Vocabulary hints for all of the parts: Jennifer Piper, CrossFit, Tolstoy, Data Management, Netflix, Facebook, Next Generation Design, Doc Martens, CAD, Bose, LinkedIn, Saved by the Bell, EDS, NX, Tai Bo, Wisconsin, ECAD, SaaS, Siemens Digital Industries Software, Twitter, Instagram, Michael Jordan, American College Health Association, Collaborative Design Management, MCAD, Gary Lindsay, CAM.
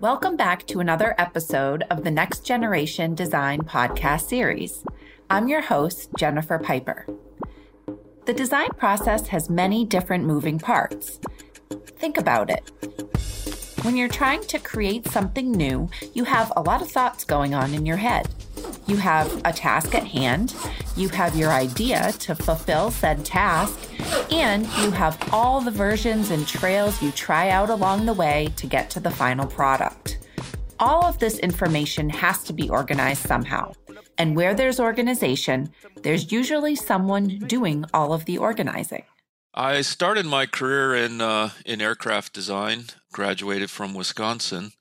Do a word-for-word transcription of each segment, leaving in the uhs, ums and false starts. Welcome back to another episode of the Next Generation Design podcast series. I'm your host, Jennifer Piper. The design process has many different moving parts. Think about it. When you're trying to create something new, you have a lot of thoughts going on in your head. You have a task at hand, you have your idea to fulfill said task, and you have all the versions and trails you try out along the way to get to the final product. All of this information has to be organized somehow, and where there's organization, there's usually someone doing all of the organizing. I started my career in uh, in aircraft design, graduated from Wisconsin.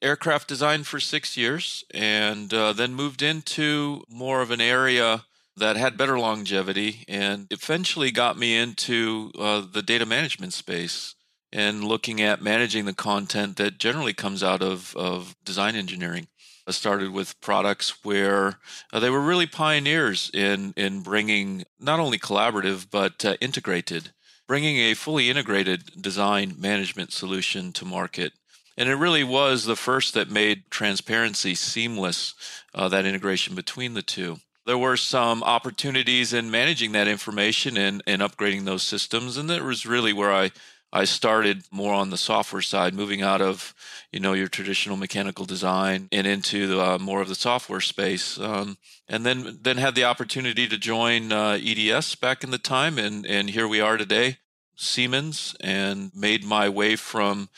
Aircraft design for six years, and uh, then moved into more of an area that had better longevity and eventually got me into uh, the data management space and looking at managing the content that generally comes out of, of design engineering. I started with products where uh, they were really pioneers in, in bringing not only collaborative, but uh, integrated, bringing a fully integrated design management solution to market. And it really was the first that made transparency seamless, uh, that integration between the two. There were some opportunities in managing that information and, and upgrading those systems. And that was really where I, I started more on the software side, moving out of, you know, your traditional mechanical design and into the, uh, more of the software space. Um, and then, then had the opportunity to join uh, E D S back in the time. And, and here we are today, Siemens, and made my way from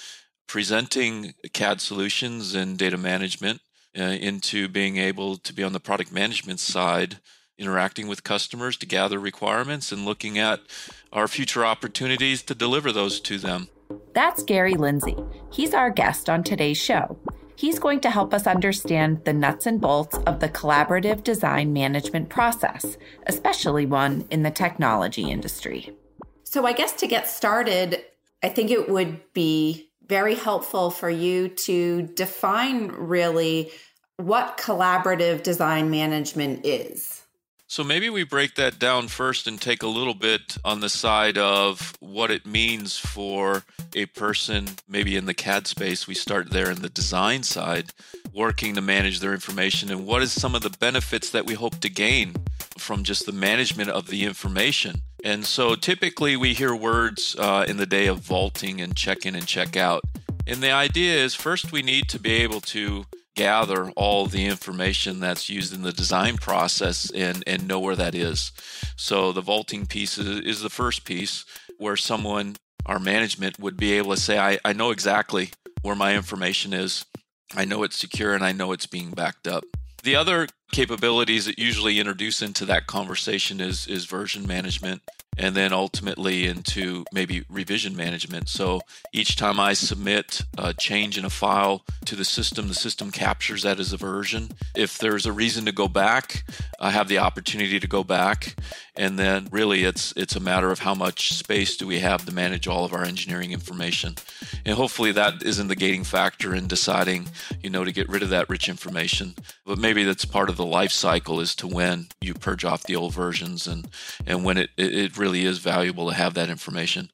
presenting C A D solutions and data management uh, into being able to be on the product management side, interacting with customers to gather requirements and looking at our future opportunities to deliver those to them. That's Gary Lindsay. He's our guest on today's show. He's going to help us understand the nuts and bolts of the collaborative design management process, especially one in the technology industry. So I guess to get started, I think it would be very helpful for you to define really what collaborative design management is. So maybe we break that down first and take a little bit on the side of what it means for a person, maybe in the C A D space, we start there in the design side, working to manage their information and what is some of the benefits that we hope to gain from just the management of the information. And so typically we hear words uh, in the day of vaulting and check-in and check-out. And the idea is first we need to be able to gather all the information that's used in the design process and, and know where that is. So the vaulting piece is, is the first piece where someone, our management, would be able to say, I, I know exactly where my information is. I know it's secure and I know it's being backed up. The other capabilities that usually introduce into that conversation is, is version management and then ultimately into maybe revision management. So each time I submit a change in a file to the system, the system captures that as a version. If there's a reason to go back, I have the opportunity to go back. And then really it's it's a matter of how much space do we have to manage all of our engineering information. And hopefully that isn't the gating factor in deciding, you know, to get rid of that rich information. But maybe that's part of the life cycle is to when you purge off the old versions and, and when it, it, it really is valuable to have that information.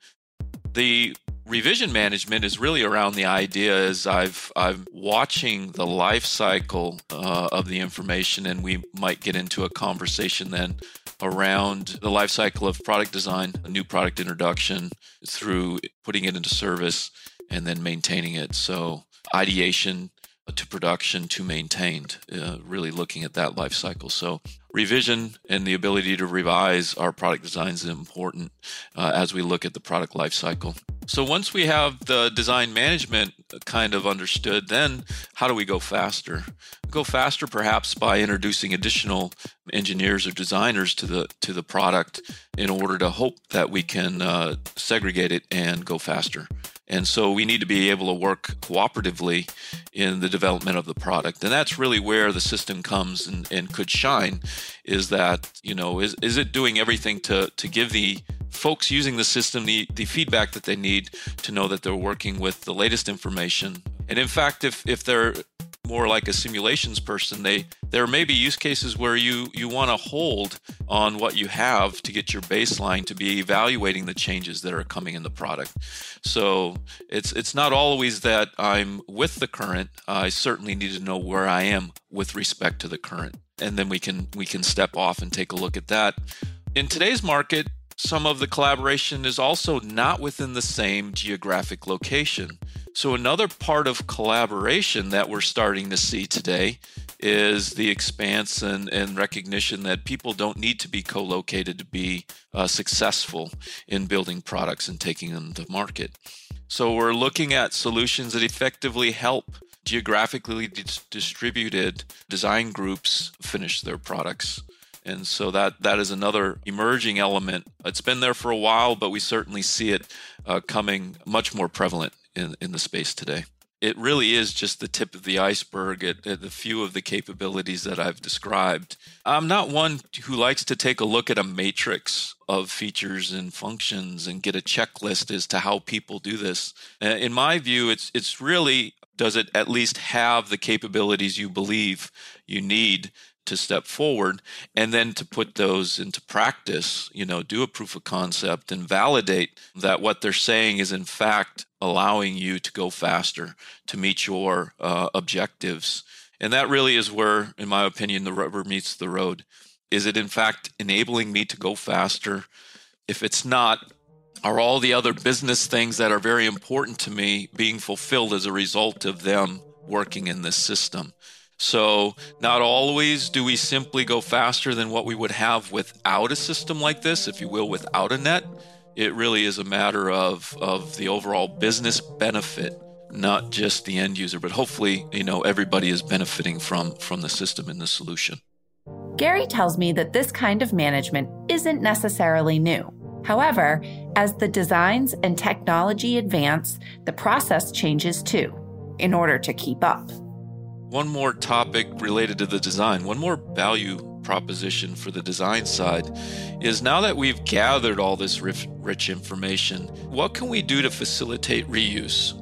The revision management is really around the idea is I've I'm watching the life cycle uh, of the information, and we might get into a conversation then around the life cycle of product design, a new product introduction through putting it into service and then maintaining it. So ideation to production to maintained, uh, really looking at that life cycle. So revision and the ability to revise our product designs is important uh, as we look at the product life cycle. So once we have the design management kind of understood, then how do we go faster? Go faster perhaps by introducing additional engineers or designers to the to the product in order to hope that we can uh, segregate it and go faster. And so we need to be able to work cooperatively in the development of the product. And that's really where the system comes and, and could shine is that, you know, is, is it doing everything to, to give the folks using the system the, the feedback that they need to know that they're working with the latest information. And in fact, if, if they're more like a simulations person, they there may be use cases where you, you want to hold on what you have to get your baseline to be evaluating the changes that are coming in the product. So it's it's not always that I'm with the current. Uh, I certainly need to know where I am with respect to the current, and then we can we can step off and take a look at that. In today's market, some of the collaboration is also not within the same geographic location. So another part of collaboration that we're starting to see today is the expanse and, and recognition that people don't need to be co-located to be uh, successful in building products and taking them to market. So we're looking at solutions that effectively help geographically dis- distributed design groups finish their products. And so that, that is another emerging element. It's been there for a while, but we certainly see it uh, coming much more prevalent in, in the space today. It really is just the tip of the iceberg at, at the few of the capabilities that I've described. I'm not one who likes to take a look at a matrix of features and functions and get a checklist as to how people do this. In my view, it's it's really, does it at least have the capabilities you believe you need to step forward, and then to put those into practice, you know, do a proof of concept and validate that what they're saying is in fact allowing you to go faster to meet your uh, objectives. And that really is where, in my opinion, the rubber meets the road. Is it in fact enabling me to go faster? If it's not, are all the other business things that are very important to me being fulfilled as a result of them working in this system? So not always do we simply go faster than what we would have without a system like this, if you will, without a net. It really is a matter of, of the overall business benefit, not just the end user, but hopefully, you know, everybody is benefiting from, from the system and the solution. Gary tells me that this kind of management isn't necessarily new. However, as the designs and technology advance, the process changes too, in order to keep up. One more topic related to the design, one more value proposition for the design side is, now that we've gathered all this rich, rich information, what can we do to facilitate reuse?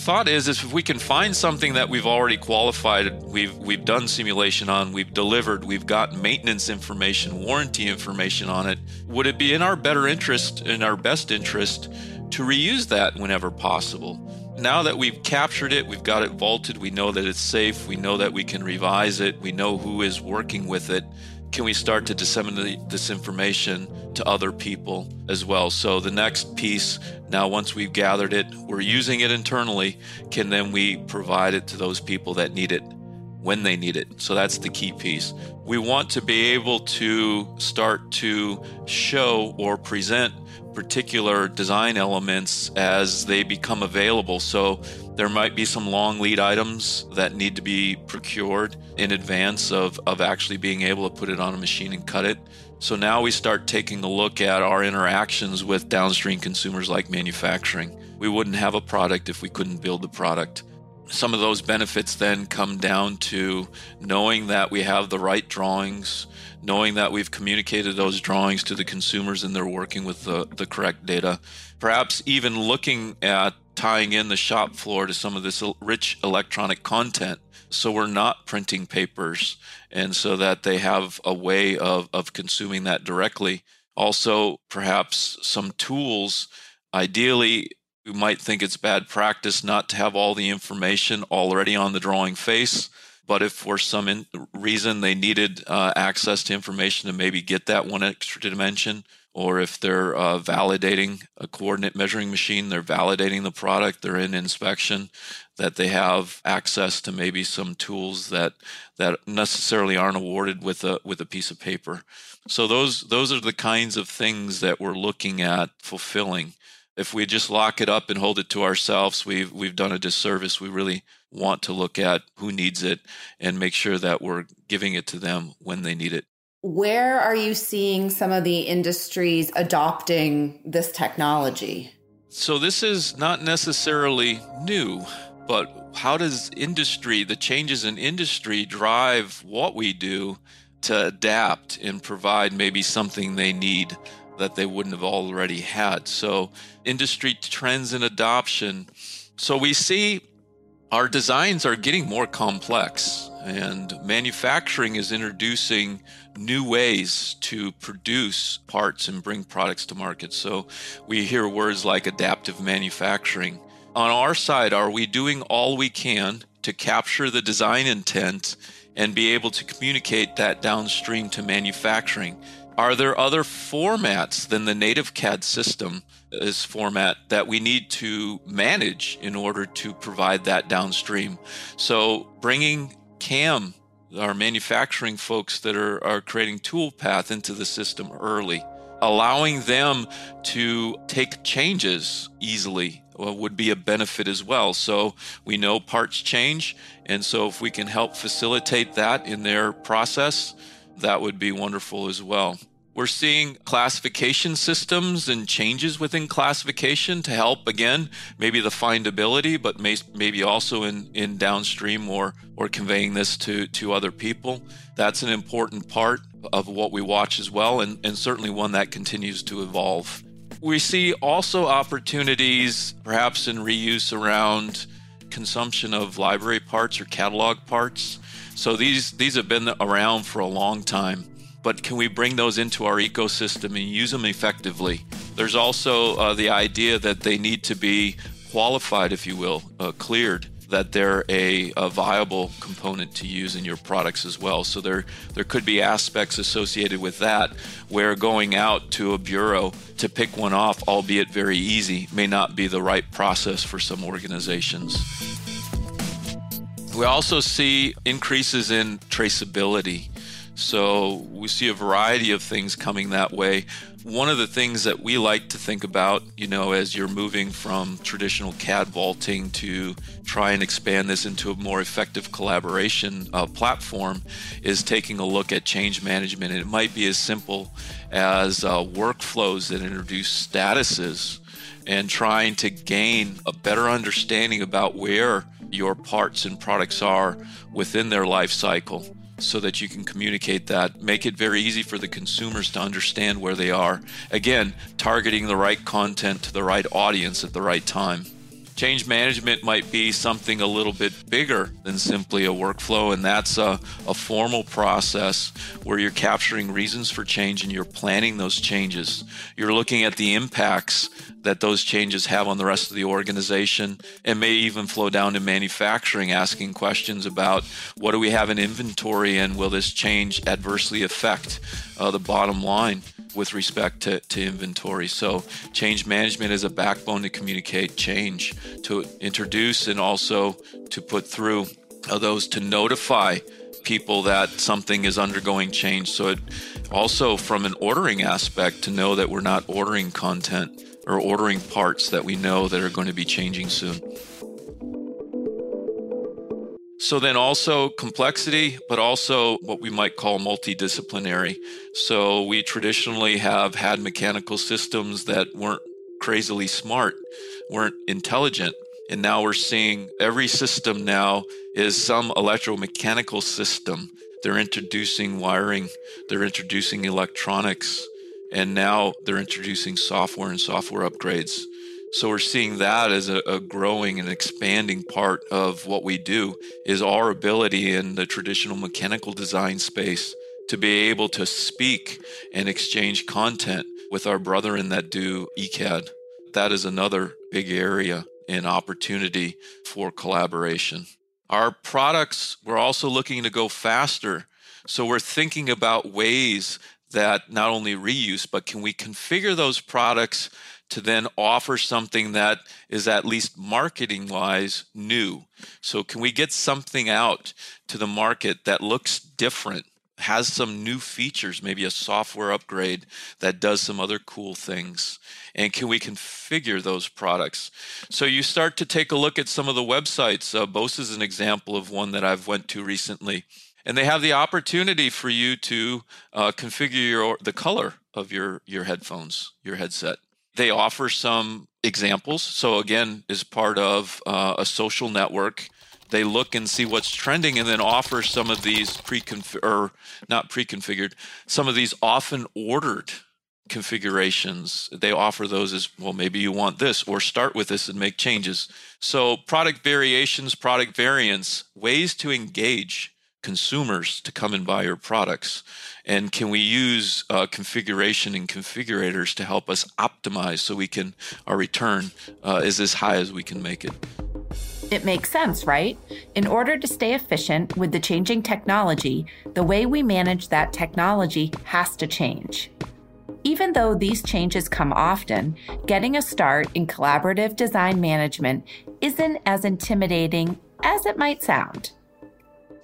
Thought is, is if we can find something that we've already qualified, we've we've done simulation on, we've delivered, we've got maintenance information, warranty information on it, would it be in our better interest, in our best interest, to reuse that whenever possible? Now that we've captured it, we've got it vaulted, we know that it's safe, we know that we can revise it, we know who is working with it, can we start to disseminate this information to other people as well? So the next piece, now once we've gathered it, we're using it internally, can then we provide it to those people that need it when they need it? So that's the key piece. We want to be able to start to show or present particular design elements as they become available. So there might be some long lead items that need to be procured in advance of, of actually being able to put it on a machine and cut it. So now we start taking a look at our interactions with downstream consumers like manufacturing. We wouldn't have a product if we couldn't build the product. Some of those benefits then come down to knowing that we have the right drawings, knowing that we've communicated those drawings to the consumers and they're working with the, the correct data. Perhaps even looking at tying in the shop floor to some of this rich electronic content, so we're not printing papers, and so that they have a way of, of consuming that directly. Also, perhaps some tools, ideally, we might think it's bad practice not to have all the information already on the drawing face, but if for some in- reason they needed uh, access to information to maybe get that one extra dimension, or if they're uh, validating a coordinate measuring machine, they're validating the product, they're in inspection, that they have access to maybe some tools that that necessarily aren't awarded with a with a piece of paper. So those those are the kinds of things that we're looking at fulfilling. If we just lock it up and hold it to ourselves, we've we've done a disservice. We really want to look at who needs it and make sure that we're giving it to them when they need it. Where are you seeing some of the industries adopting this technology? So this is not necessarily new, but how does industry, the changes in industry, drive what we do to adapt and provide maybe something they need that they wouldn't have already had? So industry trends and adoption. So we see Our designs are getting more complex, and manufacturing is introducing new ways to produce parts and bring products to market. So we hear words like adaptive manufacturing. On our side, are we doing all we can to capture the design intent and be able to communicate that downstream to manufacturing? Are there other formats than the native C A D system is format that we need to manage in order to provide that downstream? So bringing C A M, our manufacturing folks that are, are creating toolpath into the system early, allowing them to take changes easily would be a benefit as well. So we know parts change, and so if we can help facilitate that in their process, that would be wonderful as well. We're seeing classification systems and changes within classification to help, again, maybe the findability, but may, maybe also in, in downstream or, or conveying this to, to other people. That's an important part of what we watch as well, and, and certainly one that continues to evolve. We see also opportunities perhaps in reuse around consumption of library parts or catalog parts. So these, these have been around for a long time, but can we bring those into our ecosystem and use them effectively? There's also uh, the idea that they need to be qualified, if you will, uh, cleared, that they're a, a viable component to use in your products as well. So there, there could be aspects associated with that where going out to a bureau to pick one off, albeit very easy, may not be the right process for some organizations. We also see increases in traceability. So we see a variety of things coming that way. One of the things that we like to think about, you know, as you're moving from traditional C A D vaulting to try and expand this into a more effective collaboration uh, platform, is taking a look at change management. And it might be as simple as uh, workflows that introduce statuses and trying to gain a better understanding about where your parts and products are within their life cycle, so that you can communicate that, make it very easy for the consumers to understand where they are. Again, targeting the right content to the right audience at the right time. Change management might be something a little bit bigger than simply a workflow, and that's a, a formal process where you're capturing reasons for change and you're planning those changes. You're looking at the impacts that those changes have on the rest of the organization, and may even flow down to manufacturing, asking questions about what do we have in inventory and will this change adversely affect uh, the bottom line with respect to, to inventory. So change management is a backbone to communicate change, to introduce and also to put through those, to notify people that something is undergoing change. So it also, from an ordering aspect, to know that we're not ordering content or ordering parts that we know that are going to be changing soon. So then also complexity, but also what we might call multidisciplinary. So we traditionally have had mechanical systems that weren't crazily smart, weren't intelligent. And now we're seeing every system now is some electromechanical system. They're introducing wiring, they're introducing electronics, and now they're introducing software and software upgrades. So we're seeing that as a, a growing and expanding part of what we do, is our ability in the traditional mechanical design space to be able to speak and exchange content with our brethren that do E C A D. That is another big area and opportunity for collaboration. Our products, we're also looking to go faster. So we're thinking about ways that not only reuse, but can we configure those products to then offer something that is at least marketing-wise new? So can we get something out to the market that looks different, has some new features, maybe a software upgrade that does some other cool things? And can we configure those products? So you start to take a look at some of the websites. Uh, Bose is an example of one that I've went to recently. And they have the opportunity for you to uh, configure your, the color of your, your headphones, your headset. They offer some examples. So again, as part of uh, a social network, they look and see what's trending and then offer some of these pre-configured, or not pre-configured, some of these often ordered configurations. They offer those as, well, maybe you want this, or start with this and make changes. So product variations, product variants, ways to engage consumers to come and buy your products. And can we use uh, configuration and configurators to help us optimize so we can, our return uh, is as high as we can make it. It makes sense, right? In order to stay efficient with the changing technology, the way we manage that technology has to change. Even though these changes come often, getting a start in collaborative design management isn't as intimidating as it might sound.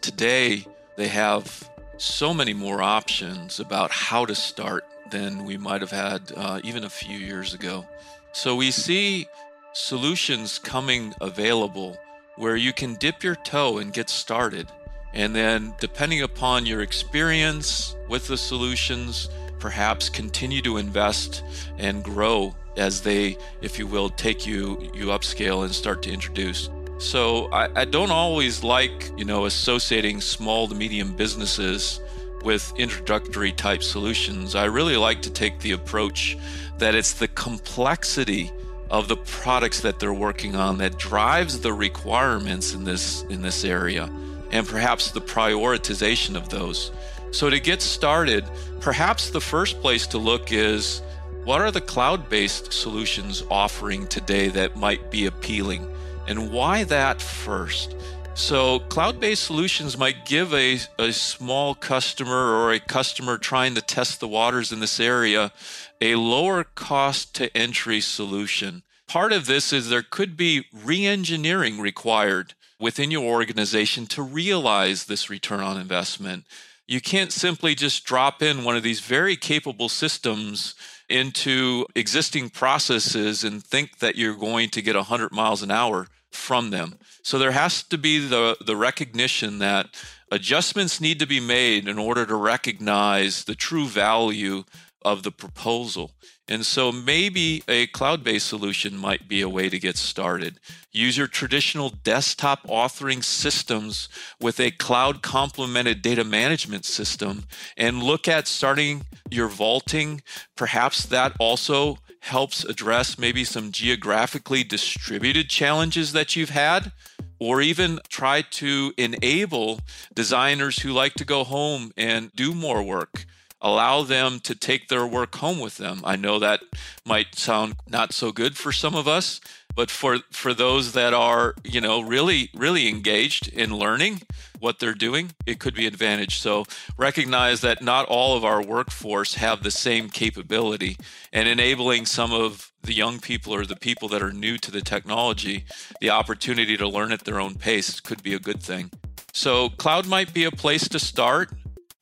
Today, they have so many more options about how to start than we might have had uh, even a few years ago. So we see solutions coming available where you can dip your toe and get started. And then depending upon your experience with the solutions, perhaps continue to invest and grow as they, if you will, take you you upscale and start to introduce. So I, I don't always like, you know, associating small to medium businesses with introductory type solutions. I really like to take the approach that it's the complexity of the products that they're working on that drives the requirements in this in this area, and perhaps the prioritization of those. So to get started, perhaps the first place to look is, what are the cloud-based solutions offering today that might be appealing? And why that first? So cloud-based solutions might give a, a small customer or a customer trying to test the waters in this area a lower cost to entry solution. Part of this is there could be re-engineering required within your organization to realize this return on investment. You can't simply just drop in one of these very capable systems into existing processes and think that you're going to get one hundred miles an hour from them. So there has to be the, the recognition that adjustments need to be made in order to recognize the true value of the proposal. And so maybe a cloud-based solution might be a way to get started. Use your traditional desktop authoring systems with a cloud-complemented data management system and look at starting your vaulting. Perhaps that also helps address maybe some geographically distributed challenges that you've had, or even try to enable designers who like to go home and do more work. Allow them to take their work home with them. I know that might sound not so good for some of us, but for, for those that are, you know, really, really engaged in learning what they're doing, it could be an advantage. So recognize that not all of our workforce have the same capability, and enabling some of the young people or the people that are new to the technology, the opportunity to learn at their own pace could be a good thing. So cloud might be a place to start.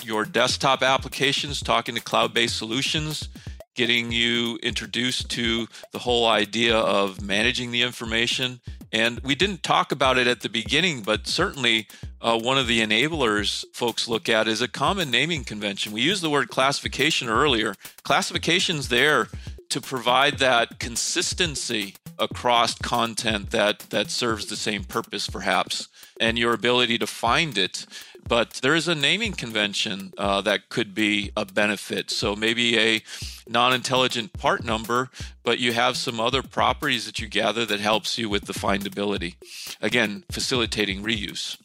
Your desktop applications, talking to cloud-based solutions, getting you introduced to the whole idea of managing the information. And we didn't talk about it at the beginning, but certainly uh, one of the enablers folks look at is a common naming convention. We used the word classification earlier. Classification's there to provide that consistency across content that, that serves the same purpose, perhaps, and your ability to find it. But there is a naming convention uh, that could be a benefit. So maybe a non-intelligent part number, but you have some other properties that you gather that helps you with the findability. Again, facilitating reuse.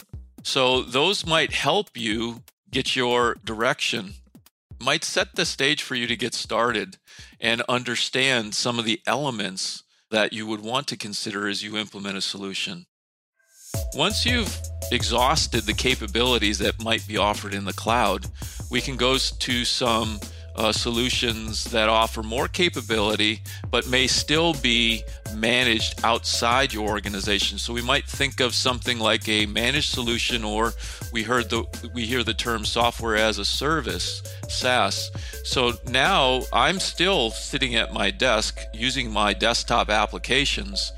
So those might help you get your direction, might set the stage for you to get started and understand some of the elements that you would want to consider as you implement a solution. Once you've exhausted the capabilities that might be offered in the cloud, we can go to some uh, solutions that offer more capability, but may still be managed outside your organization. So we might think of something like a managed solution, or we heard the we hear the term software as a service, SaaS. So now I'm still sitting at my desk using my desktop applications.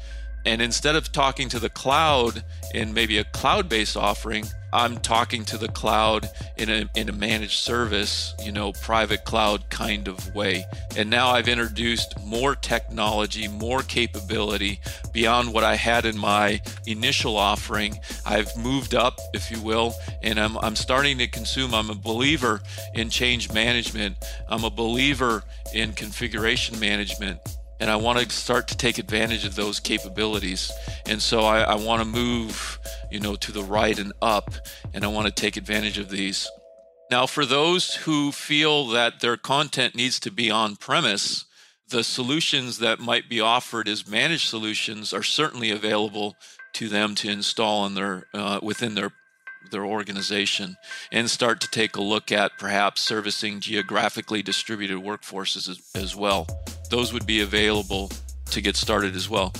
And instead of talking to the cloud in maybe a cloud-based offering, I'm talking to the cloud in a in a managed service, you know, private cloud kind of way. And now I've introduced more technology, more capability beyond what I had in my initial offering. I've moved up, if you will, and I'm I'm starting to consume. I'm a believer in change management. I'm a believer in configuration management. And I want to start to take advantage of those capabilities. And so I, I want to move, you know, to the right and up, and I want to take advantage of these. Now, for those who feel that their content needs to be on-premise, the solutions that might be offered as managed solutions are certainly available to them to install in their uh, within their their organization, and start to take a look at perhaps servicing geographically distributed workforces as, as well. Those would be available to get started as well.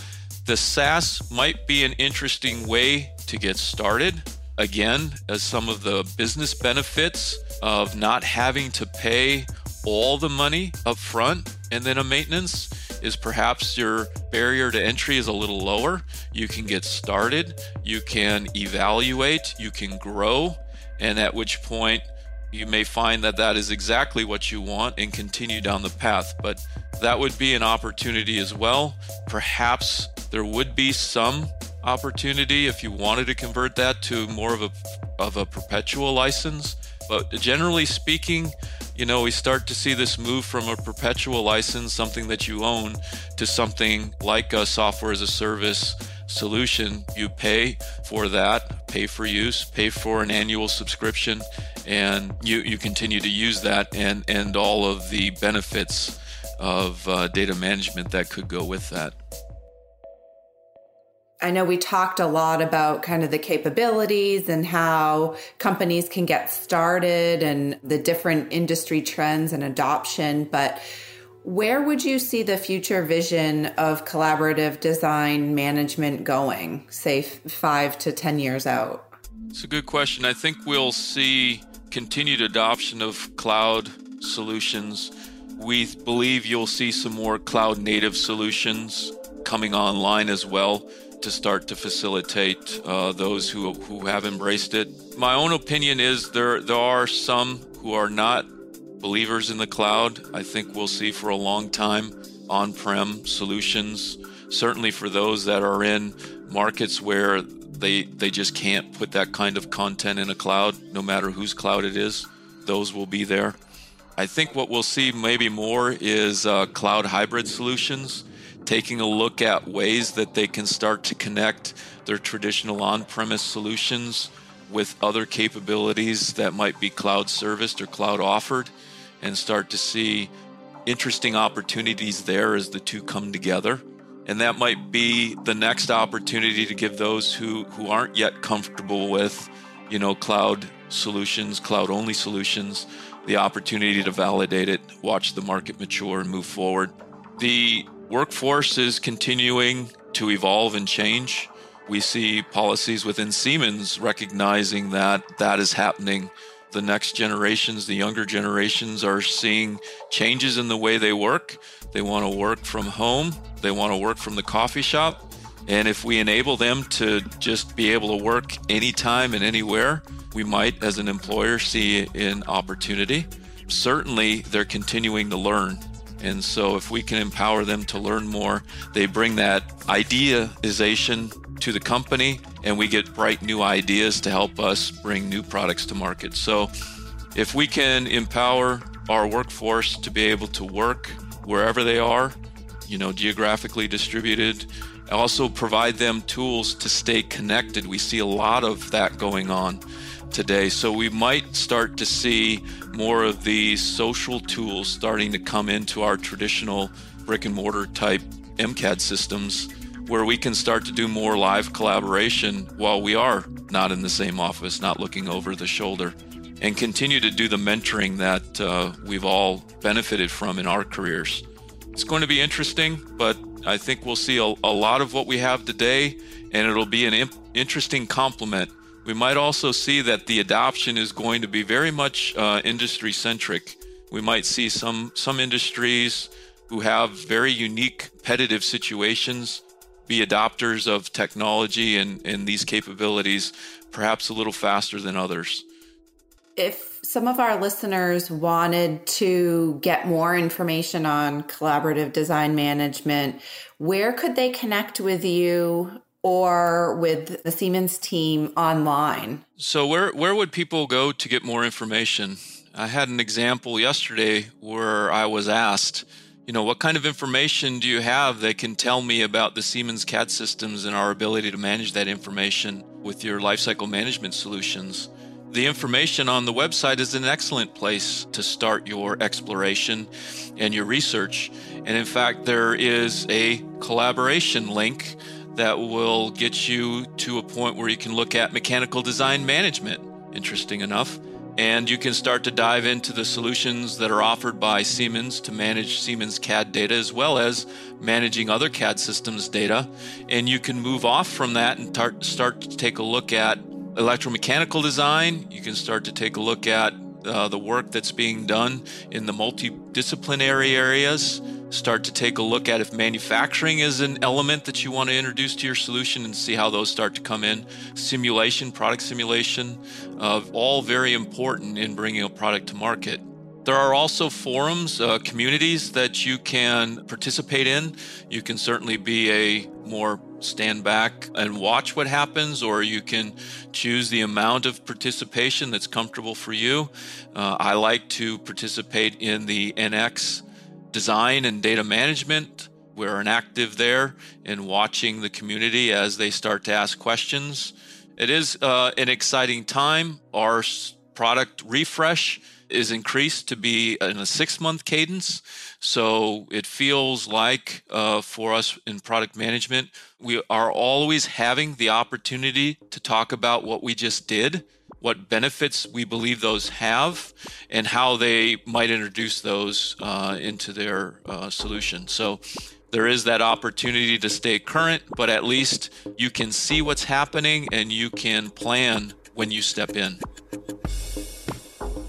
The SaaS might be an interesting way to get started. Again, as some of the business benefits of not having to pay all the money up front and then a maintenance is perhaps your barrier to entry is a little lower. You can get started, you can evaluate, you can grow, and at which point you may find that that is exactly what you want and continue down the path. But that would be an opportunity as well. Perhaps there would be some opportunity if you wanted to convert that to more of a of a perpetual license. But generally speaking, you know, we start to see this move from a perpetual license, something that you own, to something like a software as a service solution. You pay for that, pay for use, pay for an annual subscription, and you, you continue to use that and, and all of the benefits of uh, data management that could go with that. I know we talked a lot about kind of the capabilities and how companies can get started and the different industry trends and adoption, but where would you see the future vision of collaborative design management going, say five to ten years out? It's a good question. I think we'll see continued adoption of cloud solutions. We believe you'll see some more cloud native solutions coming online as well, to start to facilitate uh, those who who have embraced it. My own opinion is there there are some who are not believers in the cloud. I think we'll see for a long time on-prem solutions, certainly for those that are in markets where they they just can't put that kind of content in a cloud, no matter whose cloud it is. Those will be there. I think what we'll see maybe more is uh, cloud hybrid solutions, taking a look at ways that they can start to connect their traditional on-premise solutions with other capabilities that might be cloud serviced or cloud offered, and start to see interesting opportunities there as the two come together. And that might be the next opportunity to give those who, who aren't yet comfortable with, you know, cloud solutions, cloud-only solutions, the opportunity to validate it, watch the market mature and move forward. The workforce is continuing to evolve and change. We see policies within Siemens recognizing that that is happening. The next generations, the younger generations, are seeing changes in the way they work. They want to work from home. They want to work from the coffee shop. And if we enable them to just be able to work anytime and anywhere, we might, as an employer, see an opportunity. Certainly, they're continuing to learn. And so if we can empower them to learn more, they bring that idealization to the company, and we get bright new ideas to help us bring new products to market. So if we can empower our workforce to be able to work wherever they are, you know, geographically distributed, also provide them tools to stay connected. We see a lot of that going on today. So we might start to see more of these social tools starting to come into our traditional brick and mortar type M CAD systems, where we can start to do more live collaboration while we are not in the same office, not looking over the shoulder, and continue to do the mentoring that uh, we've all benefited from in our careers. It's going to be interesting, but I think we'll see a, a lot of what we have today, and it'll be an imp- interesting complement. We might also see that the adoption is going to be very much uh, industry-centric. We might see some some industries who have very unique competitive situations be adopters of technology and, and these capabilities perhaps a little faster than others. If some of our listeners wanted to get more information on collaborative design management, where could they connect with you or with the Siemens team online? So where, where would people go to get more information? I had an example yesterday where I was asked, you know, what kind of information do you have that can tell me about the Siemens C A D systems and our ability to manage that information with your lifecycle management solutions? The information on the website is an excellent place to start your exploration and your research. And in fact, there is a collaboration link that will get you to a point where you can look at mechanical design management, interesting enough. And you can start to dive into the solutions that are offered by Siemens to manage Siemens C A D data, as well as managing other C A D systems data. And you can move off from that and tar- start to take a look at electromechanical design. You can start to take a look at uh, the work that's being done in the multidisciplinary areas. Start to take a look at if manufacturing is an element that you want to introduce to your solution and see how those start to come in. Simulation, product simulation, uh, all very important in bringing a product to market. There are also forums, uh, communities that you can participate in. You can certainly be a more stand back and watch what happens, or you can choose the amount of participation that's comfortable for you. Uh, I like to participate in the N X design and data management. We're an active there in watching the community as they start to ask questions. It is uh, an exciting time. Our product refresh is increased to be in a six-month cadence. So it feels like uh, for us in product management, we are always having the opportunity to talk about what we just did, what benefits we believe those have, and how they might introduce those uh, into their uh, solution. So there is that opportunity to stay current, but at least you can see what's happening and you can plan when you step in.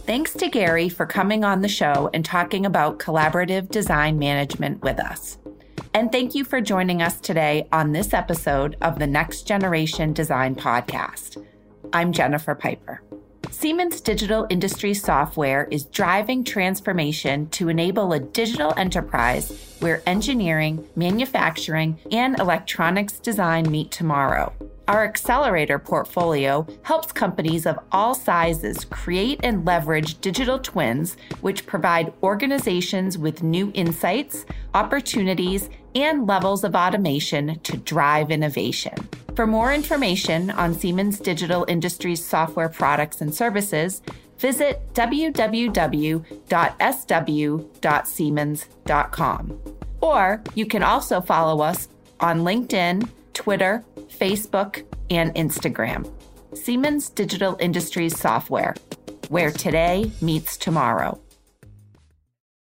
Thanks to Gary for coming on the show and talking about collaborative design management with us. And thank you for joining us today on this episode of the Next Generation Design Podcast. I'm Jennifer Piper. Siemens Digital Industries Software is driving transformation to enable a digital enterprise where engineering, manufacturing, and electronics design meet tomorrow. Our accelerator portfolio helps companies of all sizes create and leverage digital twins, which provide organizations with new insights, opportunities, and levels of automation to drive innovation. For more information on Siemens Digital Industries software products and services, visit w w w dot s w dot siemens dot com. Or you can also follow us on LinkedIn, Twitter, Facebook, and Instagram. Siemens Digital Industries Software, where today meets tomorrow.